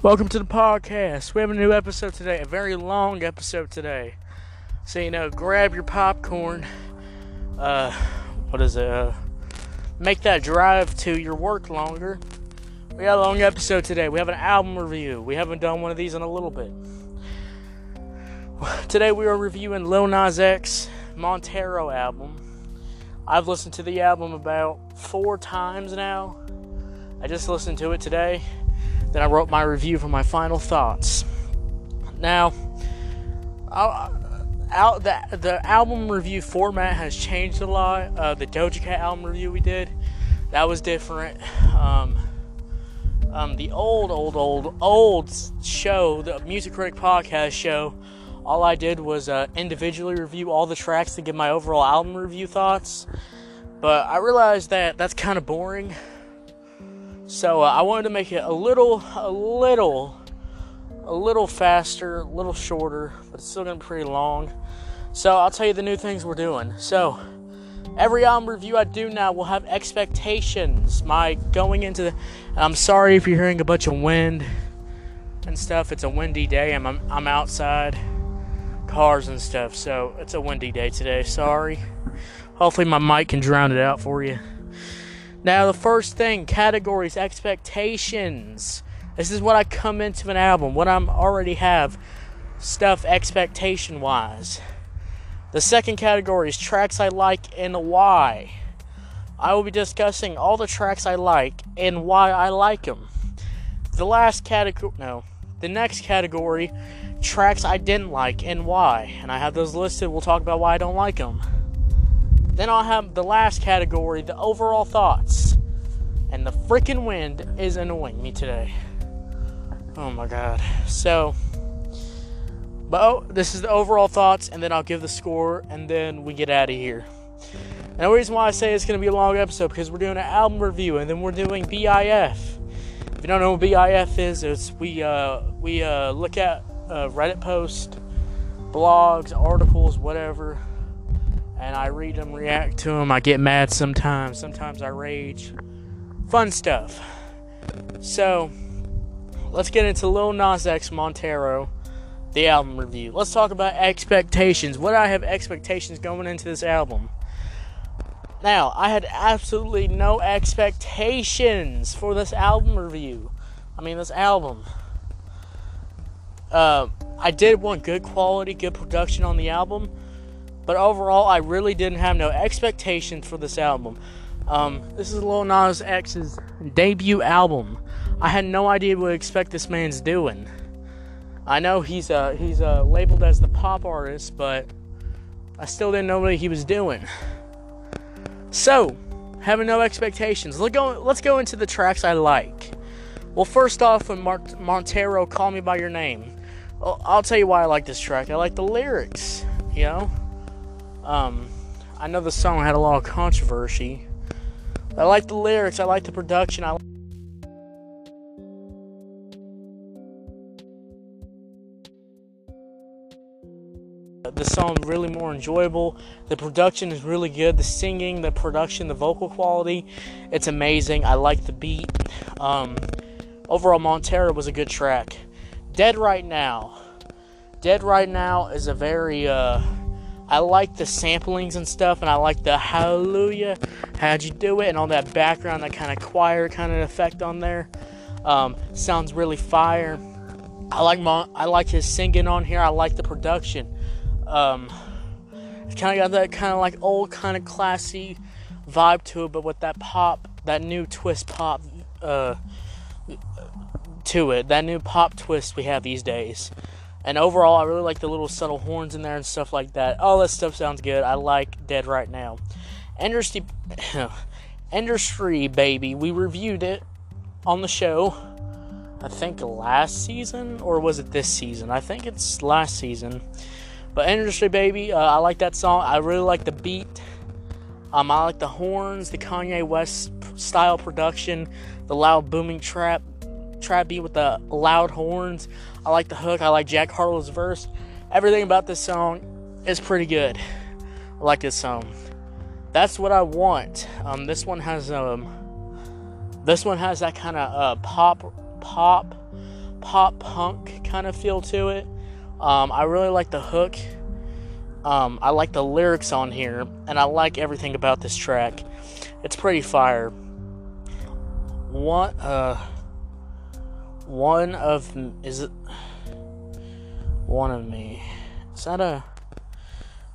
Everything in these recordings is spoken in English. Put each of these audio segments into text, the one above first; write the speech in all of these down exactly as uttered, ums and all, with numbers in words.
Welcome to the podcast. We have a new episode today, a very long episode today. So, you know, grab your popcorn. Uh, what is it? Uh, make that drive to your work longer. We got a long episode today. We have an album review. We haven't done one of these in a little bit. Today we are reviewing Lil Nas X Montero album. I've listened to the album about four times now. I just listened to it today. Then I wrote my review for my final thoughts. Now, out the, the album review format has changed a lot. Uh, the Doja Cat album review we did, that was different. Um, um, the old, old, old, old show, the Music Critic Podcast show, all I did was uh, individually review all the tracks to give my overall album review thoughts. But I realized that that's kind of boring. So uh, I wanted to make it a little, a little, a little faster, a little shorter, but it's still going to be pretty long. So I'll tell you the new things we're doing. So every album review I do now will have expectations. My going into the, and I'm sorry if you're hearing a bunch of wind and stuff. It's a windy day, and I'm, I'm outside, cars and stuff. So it's a windy day today. Sorry. Hopefully my mic can drown it out for you. Now, the first thing, categories, expectations. This is what I come into an album, what I already have, stuff expectation-wise. The second category is tracks I like and why. I will be discussing all the tracks I like and why I like them. The last category, no, the next category, tracks I didn't like and why. And I have those listed. We'll talk about why I don't like them. Then I'll have the last category, the overall thoughts. And the freaking wind is annoying me today. Oh my god. So, but oh, this is the overall thoughts, and then I'll give the score, and then we get out of here. And the reason why I say it's going to be a long episode, because we're doing an album review, and then we're doing B I F. If you don't know what B I F is, it's we, uh, we uh, look at uh, Reddit posts, blogs, articles, whatever. And I read them, react to them. I get mad sometimes. Sometimes I rage. Fun stuff. So, let's get into Lil Nas X Montero, the album review. Let's talk about expectations. What I have expectations going into this album. Now, I had absolutely no expectations for this album review. I mean, this album. Uh, I did want good quality, good production on the album. But overall, I really didn't have no expectations for this album. Um, this is Lil Nas X's debut album. I had no idea what to expect this man's doing. I know he's uh, he's uh, labeled as the pop artist, but I still didn't know what he was doing. So, having no expectations. Let's go, let's go into the tracks I like. Well, first off, when Mar- Montero, Call Me By Your Name. I'll, I'll tell you why I like this track. I like the lyrics, you know? Um, I know the song had a lot of controversy. I like the lyrics. I like the production. I like the song really more enjoyable. The production is really good. The singing, the production, the vocal quality, it's amazing. I like the beat. Um, overall, Montero was a good track. Dead Right Now. Dead Right Now is a very, uh... I like the samplings and stuff, and I like the hallelujah, how'd you do it, and all that background, that kind of choir kind of effect on there. Um, sounds really fire. I like Mon- I like his singing on here. I like the production. Um, it's kind of got that kind of like old kind of classy vibe to it, but with that pop, that new twist pop uh, to it, that new pop twist we have these days. And overall, I really like the little subtle horns in there and stuff like that. All that stuff sounds good. I like Dead Right Now. Industry, Industry Baby. We reviewed it on the show, I think last season, or was it this season? I think it's last season. But Industry Baby, uh, I like that song. I really like the beat. Um, I like the horns, the Kanye West style production, the loud booming trap. Trap beat with the loud horns. I like the hook. I like Jack Harlow's verse. Everything about this song is pretty good. I like this song. That's what I want. Um, this one has um, this one has that kind of uh, pop, pop, pop punk kind of feel to it. Um, I really like the hook. Um, I like the lyrics on here, and I like everything about this track. It's pretty fire. One, uh, one of is it? One of Me. Is that a?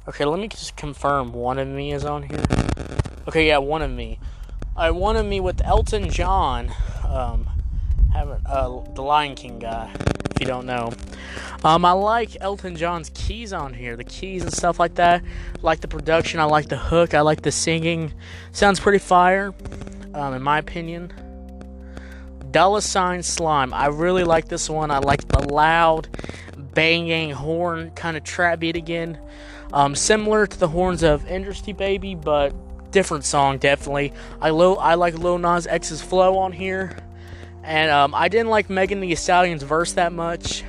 Okay, let me just confirm. One of Me is on here. Okay, yeah, One of Me. I One of Me with Elton John, um, have a, uh, the Lion King guy. If you don't know. Um, I like Elton John's keys on here, the keys and stuff like that. I like the production, I like the hook, I like the singing. Sounds pretty fire, um, in my opinion. Dollar Sign Slime, I really like this one. I like the loud, banging horn kind of trap beat again. Um, similar to the horns of Industry Baby, but different song definitely. I lo- I like Lil Nas X's flow on here, and um, I didn't like Megan Thee Stallion's verse that much.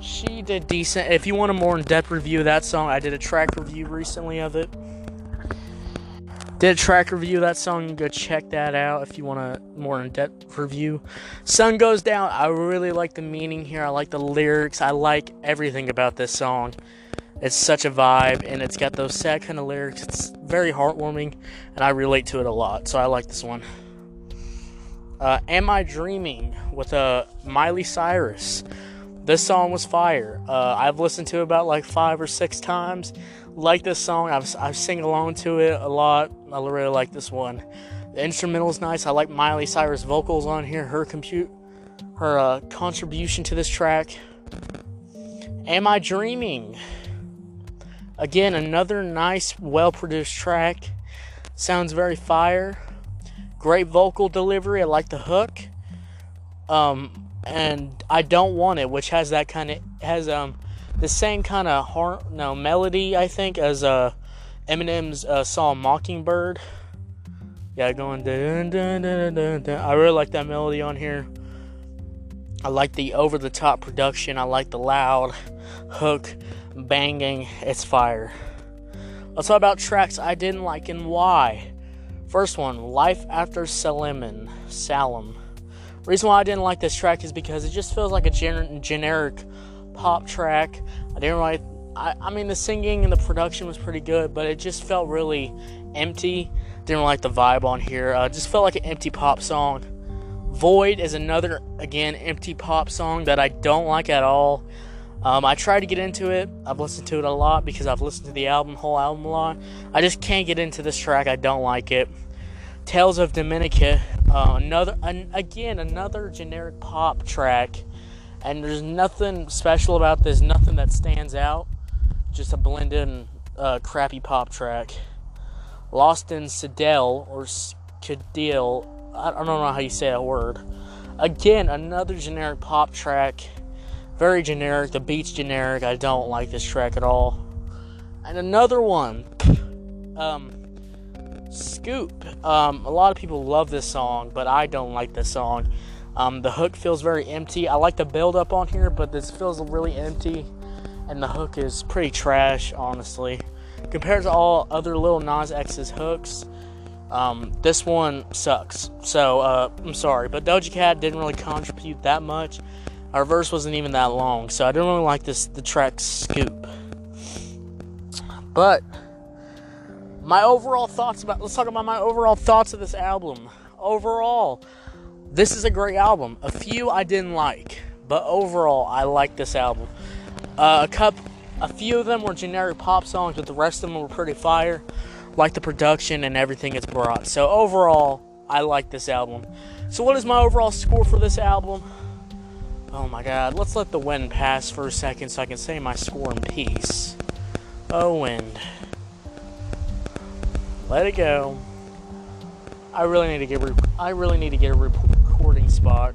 She did decent. If you want a more in-depth review of that song, I did a track review recently of it. Did a track review of that song. You can go check that out if you want a more in-depth review. Sun Goes Down. I really like the meaning here. I like the lyrics. I like everything about this song. It's such a vibe, and it's got those sad kind of lyrics. It's very heartwarming, and I relate to it a lot, so I like this one. Uh, Am I Dreaming with uh, Miley Cyrus. This song was fire. Uh, I've listened to it about like five or six times. Like this song. I've, I've sing along to it a lot. I really like this one. The instrumental is nice. I like Miley Cyrus' vocals on here. Her compute, her uh, contribution to this track. Am I Dreaming? Again, another nice, well-produced track. Sounds very fire. Great vocal delivery. I like the hook. Um... And I Don't Want It, which has that kind of, has um, the same kind of har- no melody, I think, as uh, Eminem's uh, song Mockingbird. Yeah, going dun, dun, dun, dun, dun. I really like that melody on here. I like the over-the-top production. I like the loud hook, banging. It's fire. Let's talk about tracks I didn't like and why. First one, Life After Salim. Salim. Reason why I didn't like this track is because it just feels like a gener- generic pop track. I didn't really, I, I mean, the singing and the production was pretty good, but it just felt really empty. Didn't like the vibe on here. Uh, just felt like an empty pop song. Void is another, again, empty pop song that I don't like at all. Um, I tried to get into it. I've listened to it a lot because I've listened to the album, whole album a lot. I just can't get into this track. I don't like it. Tales of Dominica. Uh, another, an, again, another generic pop track, and there's nothing special about this, nothing that stands out, just a blended, uh, crappy pop track. Lost in Sidel, or Cadil, I don't know how you say that word. Again, another generic pop track, very generic, the beat's generic, I don't like this track at all. And another one, um... Scoop. Um, a lot of people love this song, but I don't like this song. Um, the hook feels very empty. I like the build up on here, but this feels really empty, and the hook is pretty trash, honestly. Compared to all other Lil Nas X's hooks, um, this one sucks. So, uh, I'm sorry, but Doja Cat didn't really contribute that much. Our verse wasn't even that long, so I didn't really like this, the track Scoop. But my overall thoughts about, let's talk about my overall thoughts of this album. Overall, this is a great album. A few I didn't like, but overall, I like this album. Uh, a couple, a few of them were generic pop songs, but the rest of them were pretty fire. Like the production and everything it's brought. So overall, I like this album. So what is my overall score for this album? Oh my God, let's let the wind pass for a second so I can say my score in peace. Oh, wind. Let it go. I really need to get. Re- I really need to get a re- recording spot.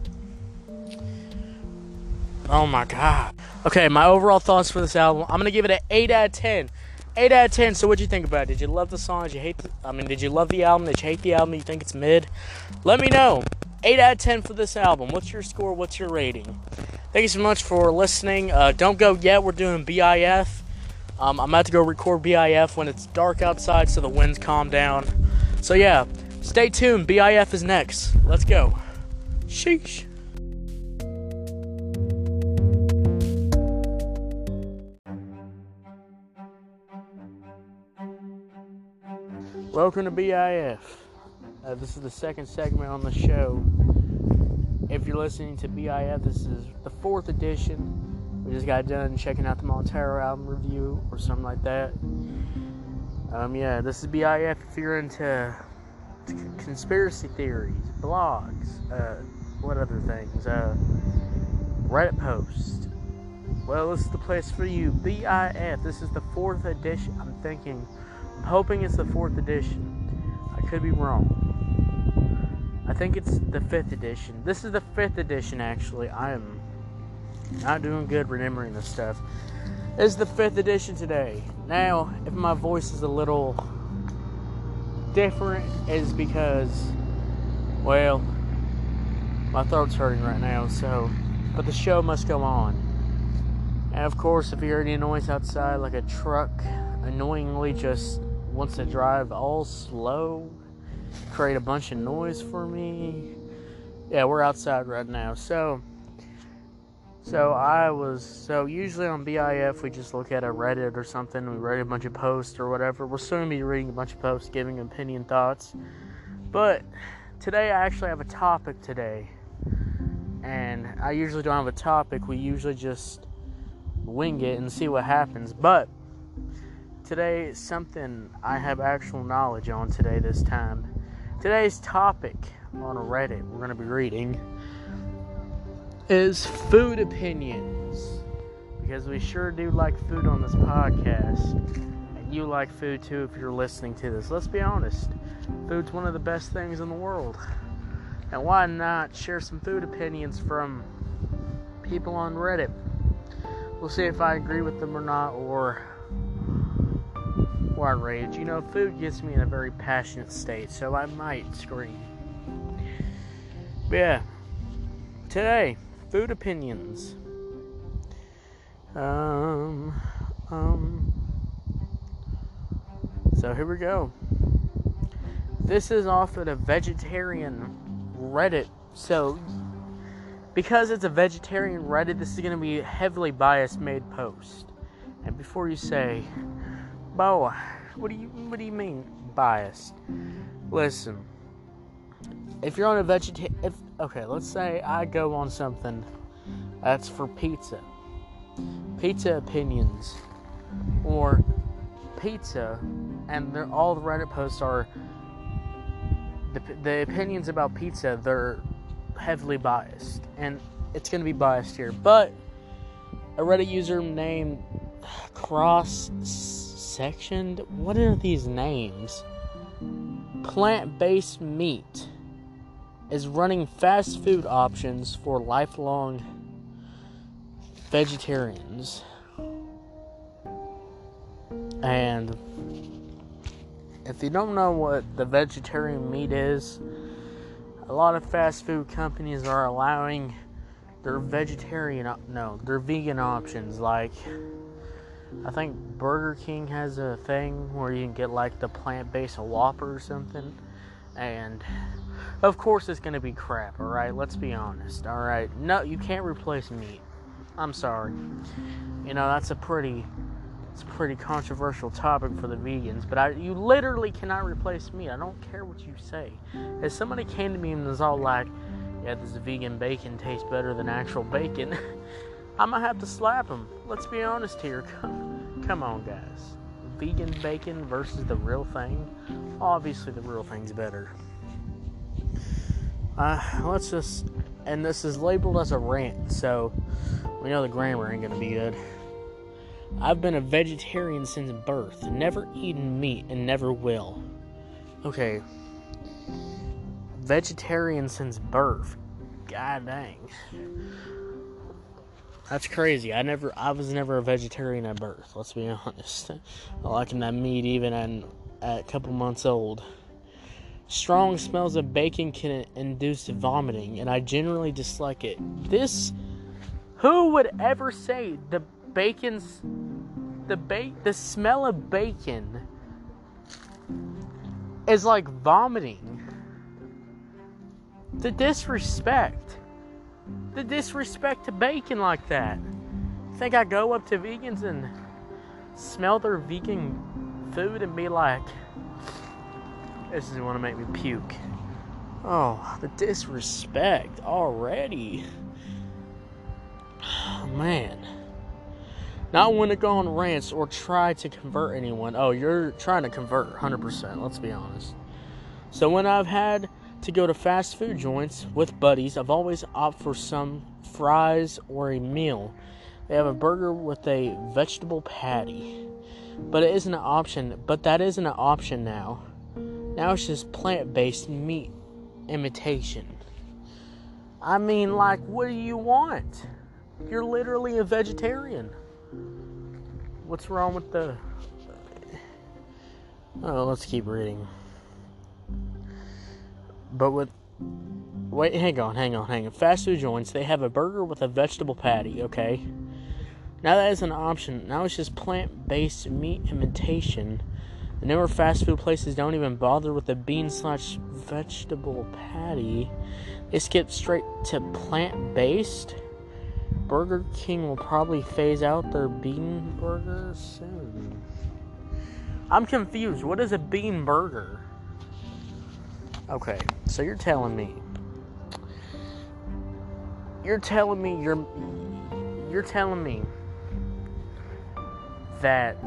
Oh my God. Okay, my overall thoughts for this album. I'm gonna give it an eight out of ten. Eight out of ten. So what'd you think about it? Did you love the song? Did you hate? The, I mean, did you love the album? Did you hate the album? You think it's mid? Let me know. Eight out of ten for this album. What's your score? What's your rating? Thank you so much for listening. Uh, don't go yet. We're doing B I F. Um, I'm about to go record B I F when it's dark outside so the winds calm down. So yeah, stay tuned. B I F is next. Let's go. Sheesh. Welcome to B I F Uh, this is the second segment on the show. If you're listening to B I F, this is the fourth edition. We just got done checking out the Montero album review or something like that. Um, yeah, this is B I F if you're into c- conspiracy theories, blogs, uh, what other things, uh, Reddit posts. Well, this is the place for you. B I F, this is the fourth edition. I'm thinking, I'm hoping it's the fourth edition. I could be wrong. I think it's the fifth edition. This is the fifth edition, actually. I am not doing good remembering this stuff. This is the fifth edition today. Now, if my voice is a little different, it's because, well, my throat's hurting right now, so, but the show must go on. And, of course, if you hear any noise outside, like a truck annoyingly just wants to drive all slow, create a bunch of noise for me. Yeah, we're outside right now. So, so I was, so usually on B I F, we just look at a Reddit or something. We read a bunch of posts or whatever. We'll soon be reading a bunch of posts, giving opinion thoughts. But today, I actually have a topic today. And I usually don't have a topic. We usually just wing it and see what happens. But today, something I have actual knowledge on today this time. Today's topic on Reddit we're going to be reading is food opinions, because we sure do like food on this podcast, and you like food too if you're listening to this. Let's be honest, food's one of the best things in the world, and why not share some food opinions from people on Reddit? We'll see if I agree with them or not, or or rage. You know, food gets me in a very passionate state, so I might scream. But yeah, today, food opinions. Um, um. So here we go. This is off of a vegetarian Reddit. So, because it's a vegetarian Reddit, this is going to be a heavily bias-made post. And before you say, Boa, what do you what do you mean biased? Listen, if you're on a vegetarian, if okay, let's say I go on something that's for pizza, pizza opinions, or pizza, and they're all the Reddit posts are the the opinions about pizza. They're heavily biased, and it's going to be biased here. But a Reddit user named Cross Sectioned, what are these names? Plant-based meat is running fast food options for lifelong vegetarians. And if you don't know what the vegetarian meat is, a lot of fast food companies are allowing their vegetarian, no, their vegan options, like I think Burger King has a thing where you can get like the plant-based Whopper or something. And of course it's going to be crap, alright? Let's be honest, alright? No, you can't replace meat. I'm sorry. You know, that's a pretty it's a pretty controversial topic for the vegans. But I, you literally cannot replace meat. I don't care what you say. If somebody came to me and was all like, yeah, this vegan bacon tastes better than actual bacon, I'm gonna have to slap them. Let's be honest here. Come, come on, guys. Vegan bacon versus the real thing. Obviously, the real thing's better. Uh, let's just. And this is labeled as a rant, so we know the grammar ain't gonna be good. I've been a vegetarian since birth, never eaten meat, and never will. Okay. Vegetarian since birth. God dang. That's crazy. I never, I was never a vegetarian at birth. Let's be honest. I liking that meat even at, at a couple months old. Strong smells of bacon can induce vomiting, and I generally dislike it. This, who would ever say the bacon's, the ba- the smell of bacon is like vomiting? The disrespect. The disrespect to bacon like that. Think I go up to vegans and smell their vegan food and be like, This is going to make me puke. Oh, the disrespect already. Oh, man. Not one to go on rants or try to convert anyone. Oh, you're trying to convert one hundred percent. Let's be honest. So when I've had to go to fast food joints with buddies, I've always opted for some fries or a meal. They have a burger with a vegetable patty. But it isn't an option. But that isn't an option now. Now it's just plant-based meat imitation. I mean, like, what do you want? You're literally a vegetarian. What's wrong with the... Oh, let's keep reading. But with... Wait, hang on, hang on, hang on. Fast food joints, they have a burger with a vegetable patty, okay? Now that is an option. Now it's just plant-based meat imitation. The newer fast food places don't even bother with the bean slash vegetable patty. They skip straight to plant-based. Burger King will probably phase out their bean burger soon. I'm confused. What is a bean burger? Okay, so you're telling me. You're telling me you're... You're telling me that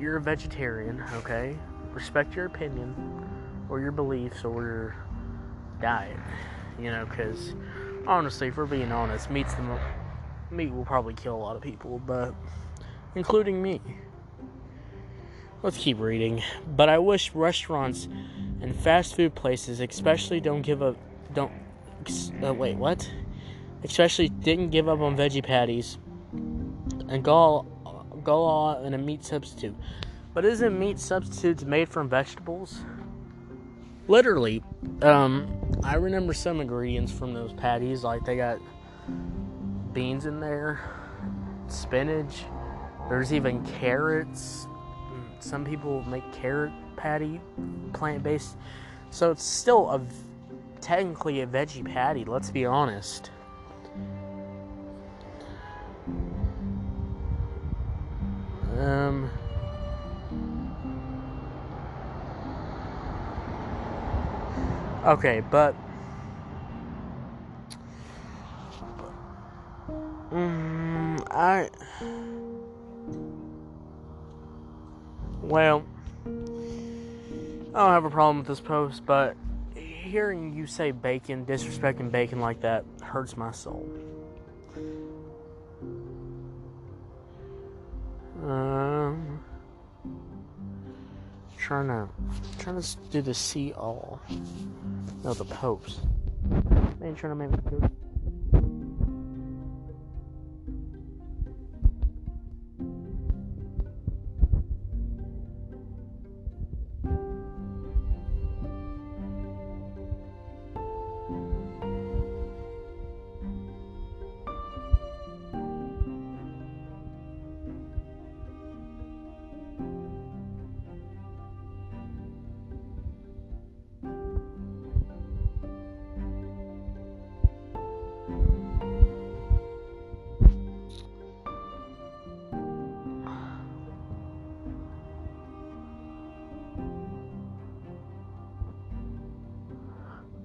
you're a vegetarian, okay? Respect your opinion or your beliefs or your diet, you know, because... Honestly, if we're being honest, meat's the mo- meat will probably kill a lot of people, but including me. Let's keep reading. But I wish restaurants and fast food places, especially, don't give up. Don't uh, wait. What? Especially didn't give up on veggie patties and go all, go all in a meat substitute. But isn't meat substitutes made from vegetables? Literally, um, I remember some ingredients from those patties, like they got beans in there, spinach, there's even carrots, some people make carrot patty, plant-based, so it's still a, technically a veggie patty, let's be honest. Um... Okay, but, but um, I, well, I don't have a problem with this post, but hearing you say bacon, disrespecting bacon like that hurts my soul. Um, trying to, trying to do the see all. No, the popes. Man, trying to make me go.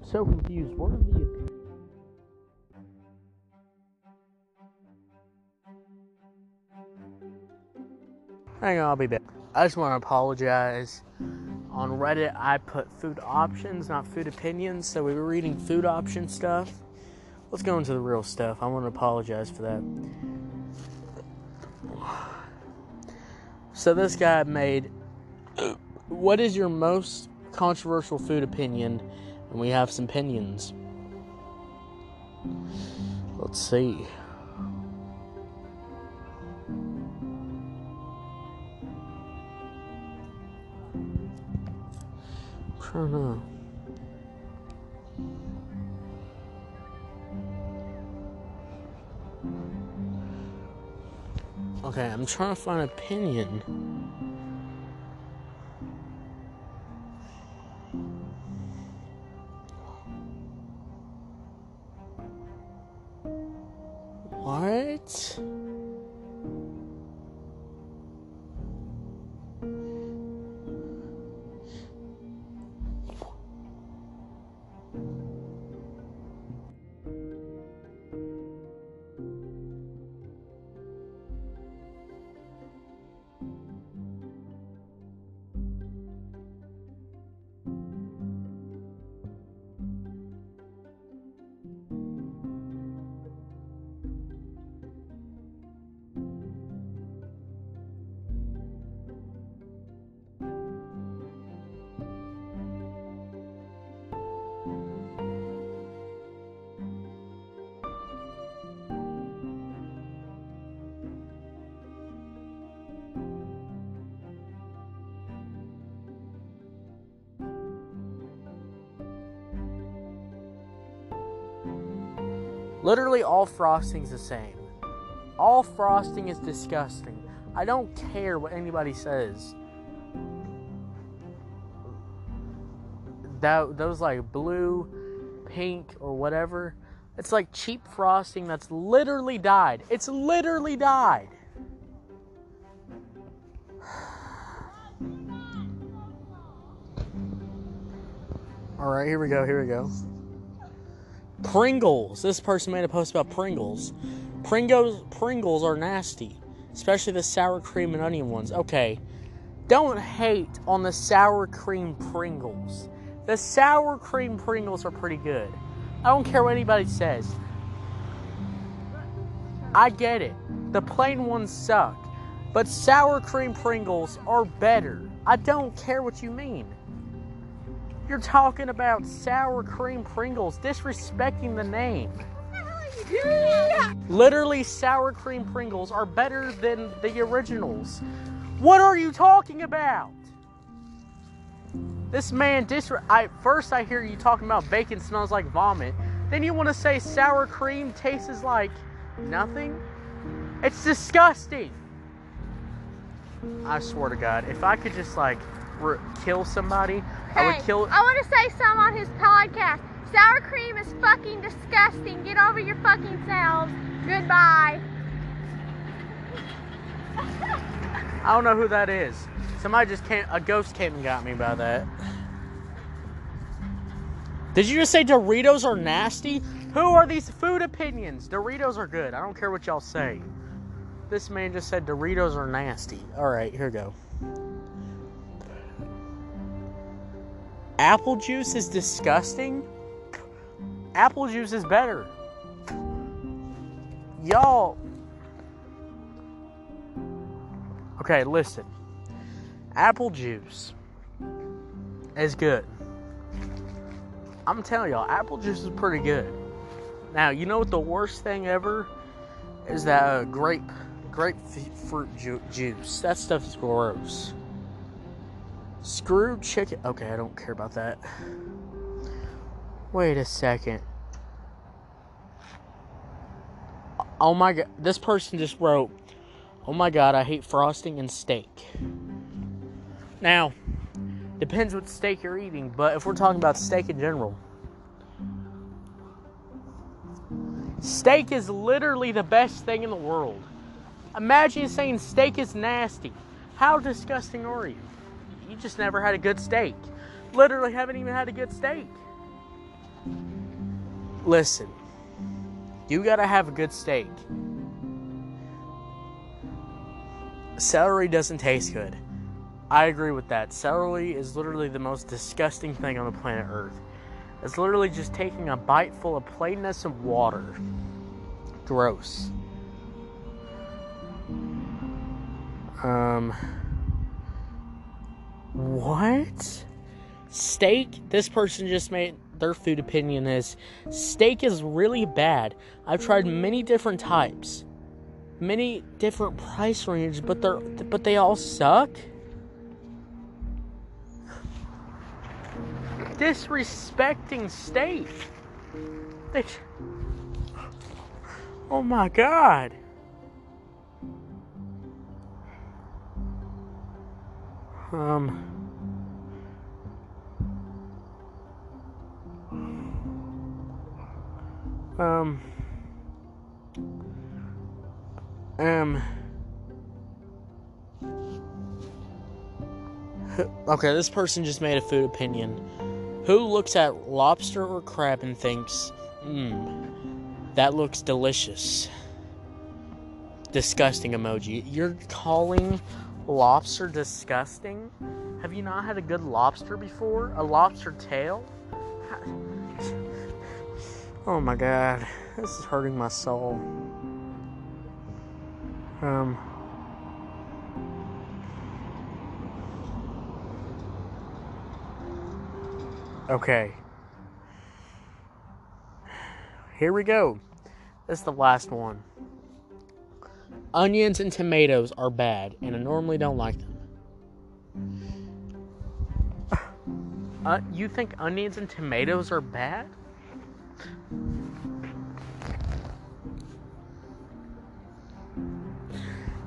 So confused. What are the Hang on, I'll be back. I just want to apologize. On Reddit, I put food options, not food opinions. So we were reading food option stuff. Let's go into the real stuff. I want to apologize for that. So this guy made, what is your most controversial food opinion? And we have some opinions. Let's see. I'm trying to... Okay, I'm trying to find an opinion. What? Literally all frosting's the same. All frosting is disgusting. I don't care what anybody says. That those like blue, pink, or whatever, it's like cheap frosting that's literally dyed. It's literally dyed. All right, here we go, here we go. Pringles. This person made a post about Pringles. Pringles Pringles are nasty, especially the sour cream and onion ones. Okay, don't hate on the sour cream Pringles. The sour cream Pringles are pretty good. I don't care what anybody says. I get it. The plain ones suck. But sour cream Pringles are better. I don't care what you mean. You're talking about sour cream Pringles, disrespecting the name. Literally, sour cream Pringles are better than the originals. What are you talking about? This man disre- I first I hear you talking about bacon smells like vomit. Then you want to say sour cream tastes like nothing? It's disgusting. I swear to God, if I could just like re- kill somebody, hey, I would kill. I want to say something on his podcast. Sour cream is fucking disgusting. Get over your fucking selves. Goodbye. I don't know who that is. Somebody just came, a ghost came and got me by that. Did you just say Doritos are nasty? Who are these food opinions? Doritos are good. I don't care what y'all say. This man just said Doritos are nasty. All right, here we go. Apple juice is disgusting. Apple juice is better. Y'all. Okay, listen. Apple juice is good. I'm telling y'all, apple juice is pretty good. Now, you know what the worst thing ever is? That uh, grape, grapefruit ju- juice. That stuff's gross. Screw chicken. Okay, I don't care about that. Wait a second. Oh my God. This person just wrote, oh my God, I hate frosting and steak. Now, depends what steak you're eating, but if we're talking about steak in general, steak is literally the best thing in the world. Imagine saying steak is nasty. How disgusting are you? You just never had a good steak. Literally haven't even had a good steak. Listen, you gotta have a good steak. Celery doesn't taste good. I agree with that. Celery is literally the most disgusting thing on the planet Earth. It's literally just taking a bite full of plainness and water. Gross. Um. What? Steak? This person just made their food opinion is, steak is really bad. I've tried many different types. Many different price ranges, but they're but they all suck? Disrespecting steak. They, oh my God. Um. Um. Um. Okay, this person just made a food opinion. Who looks at lobster or crab and thinks, mmm, that looks delicious? Disgusting emoji. You're calling lobster disgusting? Have you not had a good lobster before? A lobster tail? Oh my God. This is hurting my soul. Um... Okay. Here we go. This is the last one. Onions and tomatoes are bad, and I normally don't like them. Uh, you think onions and tomatoes are bad?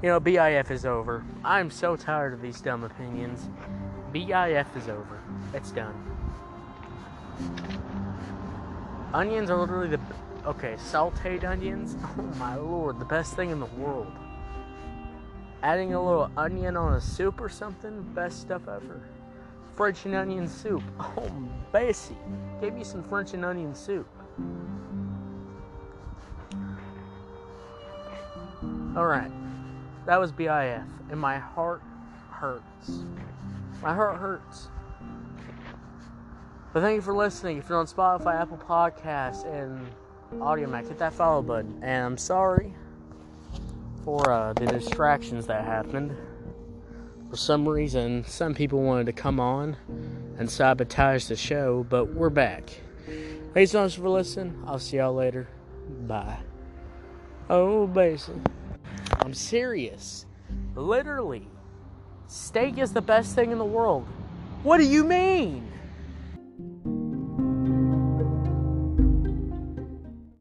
You know, B I F is over. I'm so tired of these dumb opinions. B I F is over. It's done. Onions are literally the... Okay, sauteed onions. Oh my lord, the best thing in the world. Adding a little onion on a soup or something, best stuff ever. French and onion soup. Oh, Bessie, give me some French and onion soup. Alright, that was B I F, and my heart hurts. My heart hurts. But thank you for listening. If you're on Spotify, Apple Podcasts, and AudioMac, hit that follow button. And I'm sorry for uh, the distractions that happened. For some reason, some people wanted to come on and sabotage the show, but we're back. Thanks so much for listening. I'll see y'all later. Bye. Oh, basically. I'm serious. Literally. Steak is the best thing in the world. What do you mean?